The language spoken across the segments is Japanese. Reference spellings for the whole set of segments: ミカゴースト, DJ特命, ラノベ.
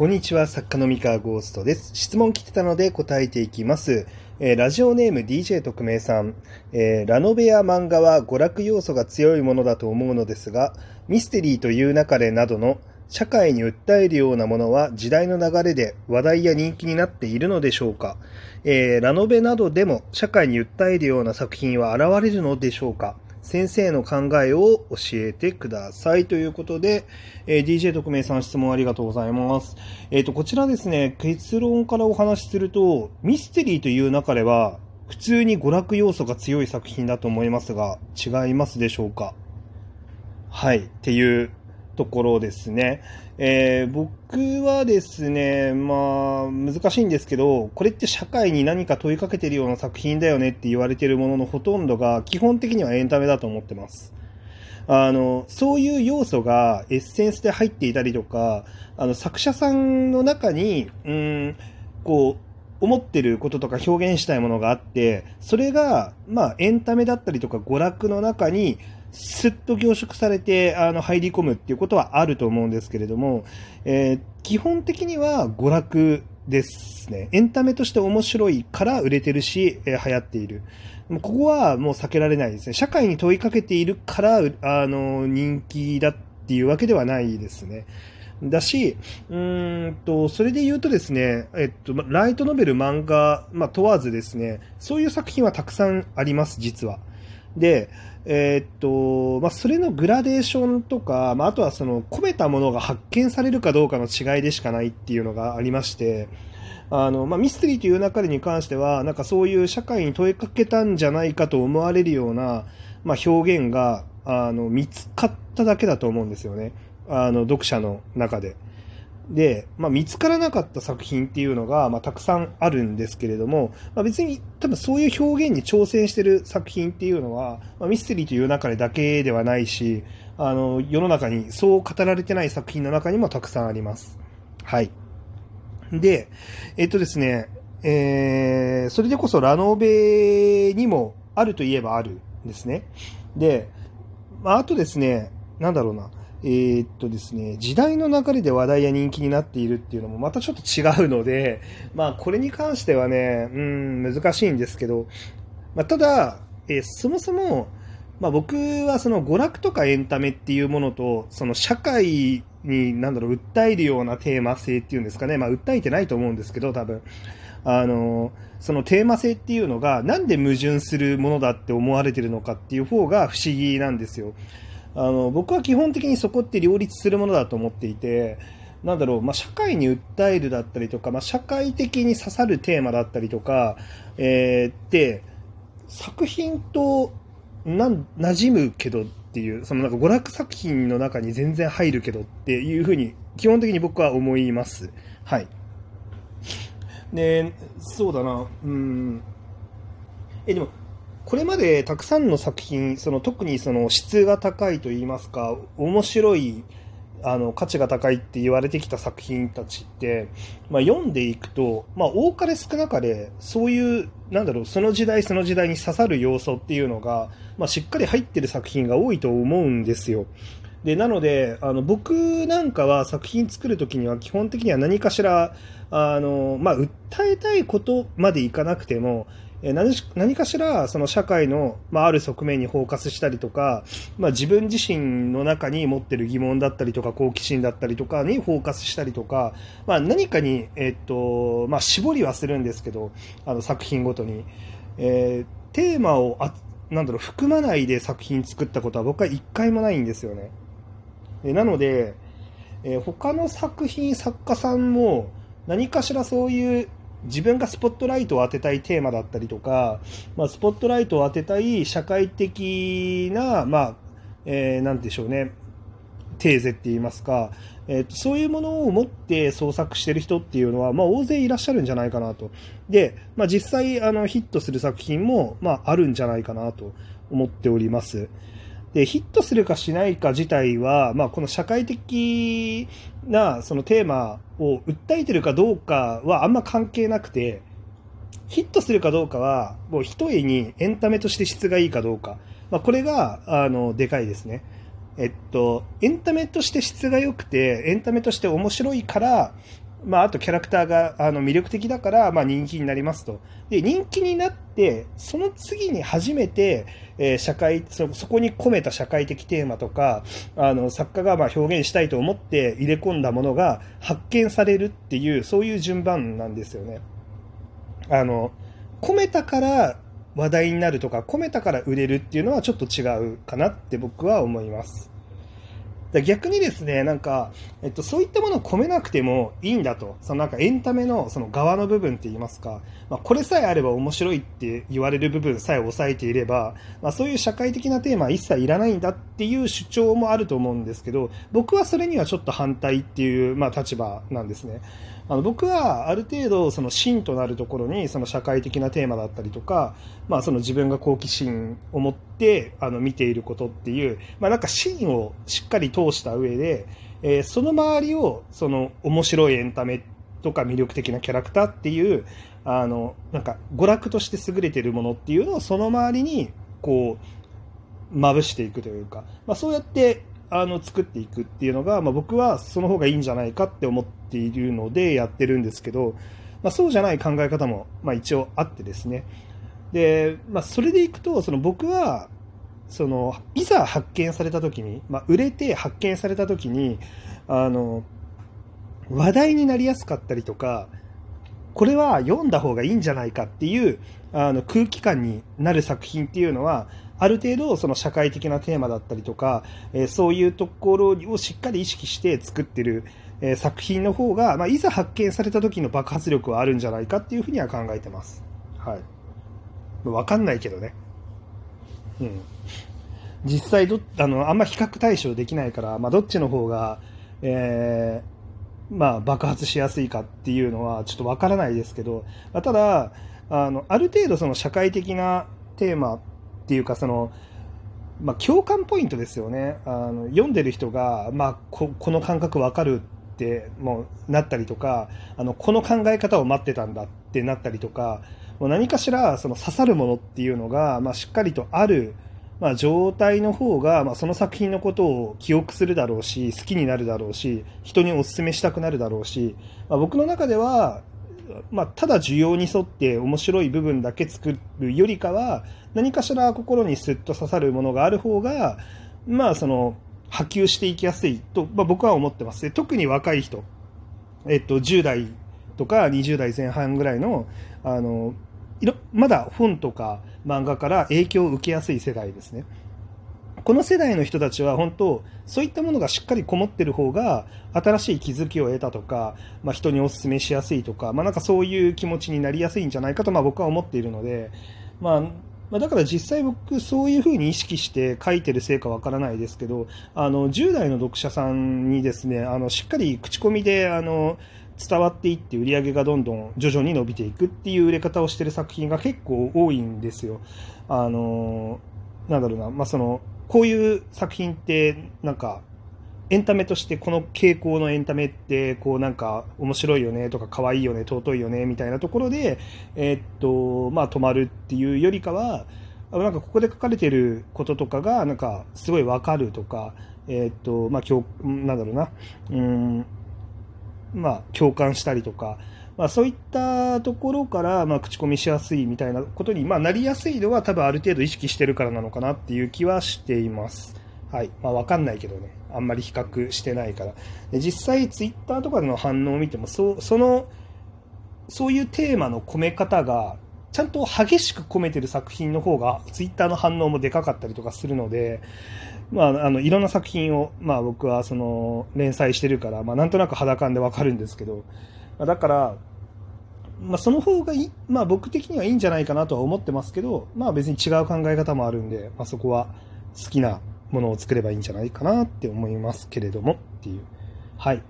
こんにちは、作家のミカゴーストです。質問来てたので答えていきます。ラジオネーム DJ 特命さん、ラノベや漫画は娯楽要素が強いものだと思うのですが、ミステリーという中でなどの社会に訴えるようなものは時代の流れで話題や人気になっているのでしょうか。ラノベなどでも社会に訴えるような作品は現れるのでしょうか。先生の考えを教えてくださいということで、DJ 特命さん質問ありがとうございます。こちらですね、結論からお話しすると、ミステリーという中では普通に娯楽要素が強い作品だと思いますが、違いますでしょうか。はい、っていうところですね。僕はですね、難しいんですけど、これって社会に何か問いかけてるような作品だよねって言われてるもののほとんどが基本的にはエンタメだと思ってます。そういう要素がエッセンスで入っていたりとか、作者さんの中にこう思ってることとか表現したいものがあって、それがエンタメだったりとか娯楽の中にすっと凝縮されて入り込むっていうことはあると思うんですけれども、基本的には娯楽ですね。エンタメとして面白いから売れてるし、流行っている。ここはもう避けられないですね。社会に問いかけているから人気だっていうわけではないですね。だし、それで言うとですね、ライトノベル、漫画、問わずですね、そういう作品はたくさんあります、実は。で、それのグラデーションとか、あとはその込めたものが発見されるかどうかの違いでしかないっていうのがありまして、ミステリーという中でに関しては、なんかそういう社会に問いかけたんじゃないかと思われるような、表現が、見つかっただけだと思うんですよね。読者の中で。で、見つからなかった作品っていうのが、たくさんあるんですけれども、別に多分そういう表現に挑戦してる作品っていうのは、ミステリーという中でだけではないし、世の中にそう語られてない作品の中にもたくさんあります。はい。で、ですね、それでこそラノベにもあるといえばあるんですね。で、あとですね、時代の流れで話題や人気になっているっていうのもまたちょっと違うので、これに関してはね、難しいんですけど、ただ、そもそも、僕はその娯楽とかエンタメっていうものと、その社会に訴えるようなテーマ性っていうんですかね、訴えてないと思うんですけど、多分そのテーマ性っていうのがなんで矛盾するものだって思われてるのかっていう方が不思議なんですよ。僕は基本的にそこって両立するものだと思っていて、社会に訴えるだったりとか、社会的に刺さるテーマだったりとか、って作品と馴染むけどっていう、その娯楽作品の中に全然入るけどっていうふうに基本的に僕は思います。はい。で、そうだな、でも。これまでたくさんの作品、特に質が高いといいますか、面白い価値が高いって言われてきた作品たちって、読んでいくと、多かれ少なかれそういうその時代その時代に刺さる要素っていうのが、しっかり入ってる作品が多いと思うんですよ。で、なので僕なんかは作品作るときには基本的には何かしら訴えたいことまでいかなくても、何かしらその社会の、ある側面にフォーカスしたりとか、自分自身の中に持ってる疑問だったりとか好奇心だったりとかにフォーカスしたりとか、何かに、絞りはするんですけど、作品ごとに、テーマを含まないで作品作ったことは僕は一回もないんですよね。なので、他の作家さんも何かしらそういう自分がスポットライトを当てたいテーマだったりとか、スポットライトを当てたい社会的な、なんでしょうね、テーゼって言いますか、そういうものを持って創作してる人っていうのは、大勢いらっしゃるんじゃないかなと。で、実際ヒットする作品も、あるんじゃないかなと思っております。で、ヒットするかしないか自体は、この社会的なそのテーマを訴えてるかどうかはあんま関係なくて、ヒットするかどうかはもうひとえにエンタメとして質がいいかどうか、これがでかいですね。エンタメとして質が良くてエンタメとして面白いから、まあ、あとキャラクターが魅力的だから、まあ、人気になりますと。で、人気になってその次に初めて、そこに込めた社会的テーマとか作家が表現したいと思って入れ込んだものが発見されるっていうそういう順番なんですよね。込めたから話題になるとか込めたから売れるっていうのはちょっと違うかなって僕は思います。逆にですね、なんか、そういったものを込めなくてもいいんだと。そのなんかエンタメのその側の部分って言いますか、まあ、これさえあれば面白いって言われる部分さえ抑えていれば、まあ、そういう社会的なテーマは一切いらないんだっていう主張もあると思うんですけど、僕はそれにはちょっと反対っていう、まあ、立場なんですね。僕はある程度その芯となるところにその社会的なテーマだったりとか、まあ、その自分が好奇心を持って見ていることっていう、まあ、なんか芯をしっかり通した上で、その周りをその面白いエンタメとか魅力的なキャラクターっていうなんか娯楽として優れているものっていうのをその周りにこうまぶしていくというか、まあ、そうやって作っていくっていうのが、まあ、僕はその方がいいんじゃないかって思っているのでやってるんですけど、まあ、そうじゃない考え方も、まあ、一応あってですね。で、まあ、それでいくと僕はいざ発見された時に、まあ、売れて発見された時に話題になりやすかったりとか、これは読んだ方がいいんじゃないかっていう空気感になる作品っていうのはある程度その社会的なテーマだったりとか、そういうところをしっかり意識して作ってる、作品の方が、まあ、いざ発見された時の爆発力はあるんじゃないかっていうふうには考えてます。はい。わかんないけどね。うん。実際あんま比較対象できないから、まあ、どっちの方が、まあ、爆発しやすいかっていうのはちょっとわからないですけど、まあ、ただある程度その社会的なテーマっていうかまあ、共感ポイントですよね。読んでる人が、まあ、この感覚わかるってもうなったりとか、この考え方を待ってたんだってなったりとか、もう何かしら刺さるものっていうのが、まあ、しっかりとある、まあ、状態の方が、まあ、その作品のことを記憶するだろうし、好きになるだろうし、人にお勧めしたくなるだろうし、まあ、僕の中ではまあ、ただ需要に沿って面白い部分だけ作るよりかは、何かしら心にスッと刺さるものがある方が、まあ、波及していきやすいと、まあ、僕は思ってます。で、特に若い人、10代とか20代前半ぐらいの、まだ本とか漫画から影響を受けやすい世代ですね。この世代の人たちは本当そういったものがしっかりこもってる方が新しい気づきを得たとか、まあ、人にお勧めしやすいとか、まあ、なんかそういう気持ちになりやすいんじゃないかと、まあ、僕は思っているので、まあ、だから実際僕そういうふうに意識して書いてるせいかわからないですけど、10代の読者さんにですね、しっかり口コミで伝わっていって売り上げがどんどん徐々に伸びていくっていう売れ方をしてる作品が結構多いんですよ。なんだろうな、まあ、こういう作品ってなんかエンタメとしてこの傾向のエンタメってこうなんか面白いよねとか可愛いよね尊いよねみたいなところでまあ止まるっていうよりかは、なんかここで書かれてることとかがなんかすごいわかるとかまあなんだろうな、まあ共感したりとか、まあ、そういったところから、まあ、口コミしやすいみたいなことに、まあ、なりやすいのは多分ある程度意識してるからなのかなっていう気はしています。はい。まあ、わかんないけどね。あんまり比較してないから。で、実際ツイッターとかでの反応を見ても、そういうテーマの込め方がちゃんと激しく込めてる作品の方がツイッターの反応もでかかったりとかするので、まあ、いろんな作品を、まあ、僕は連載してるから、まあ、なんとなく肌感でわかるんですけど、まあ、だからまあ、その方がまあ、僕的にはいいんじゃないかなとは思ってますけど、まあ、別に違う考え方もあるんで、まあ、そこは好きなものを作ればいいんじゃないかなって思いますけれどもっていう、はい、っ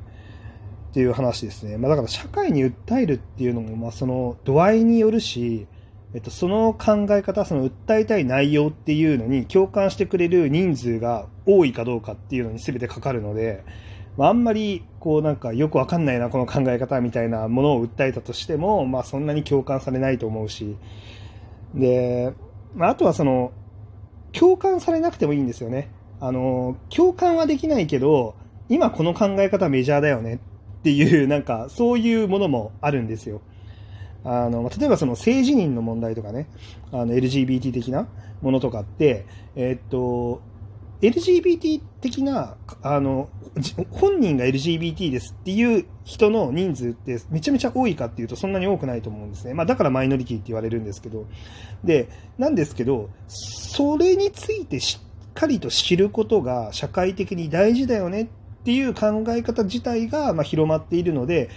ていう話ですね。まあ、だから社会に訴えるっていうのも、まあ、度合いによるし、その考え方、訴えたい内容っていうのに共感してくれる人数が多いかどうかっていうのに全てかかるので、あんまりこうなんかよくわかんないなこの考え方みたいなものを訴えたとしても、まあ、そんなに共感されないと思うし、で、まあ、あとは共感されなくてもいいんですよね。共感はできないけど今この考え方メジャーだよねっていう、なんかそういうものもあるんですよ。例えばその性自認の問題とかね、LGBT 的なものとかって、LGBT 的な本人が LGBT ですっていう人の人数ってめちゃめちゃ多いかっていうとそんなに多くないと思うんですね。まあ、だからマイノリティって言われるんですけど、なんですけど、それについてしっかりと知ることが社会的に大事だよねっていう考え方自体が広まっているので、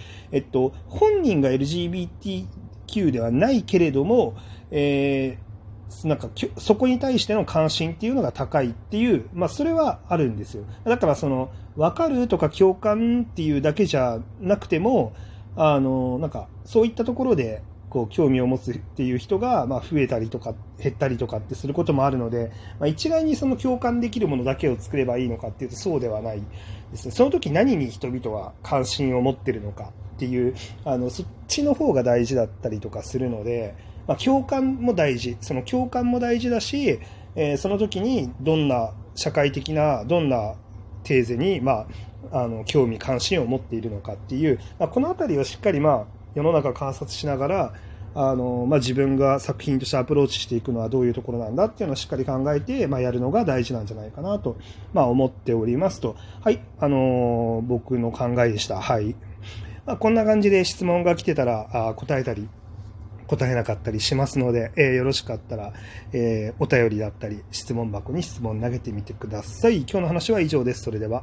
本人が LGBTQ ではないけれども、なんかそこに対しての関心っていうのが高いっていう、それはあるんですよ。だからその分かるとか共感っていうだけじゃなくても、なんかそういったところでこう興味を持つっていう人が増えたりとか減ったりとかってすることもあるので、一概にその共感できるものだけを作ればいいのかっていうとそうではないですね。その時何に人々は関心を持ってるのかっていう、そっちの方が大事だったりとかするので、共感も大事、その共感も大事だし、その時にどんな社会的などんなテーゼに、興味関心を持っているのかっていう、このあたりをしっかり世の中観察しながら、自分が作品としてアプローチしていくのはどういうところなんだっていうのをしっかり考えて、やるのが大事なんじゃないかなと、思っておりますと、はい、僕の考えでした。はい。こんな感じで質問が来てたら答えたり答えなかったりしますので、よろしかったら、お便りだったり質問箱に質問投げてみてください。今日の話は以上です。それでは。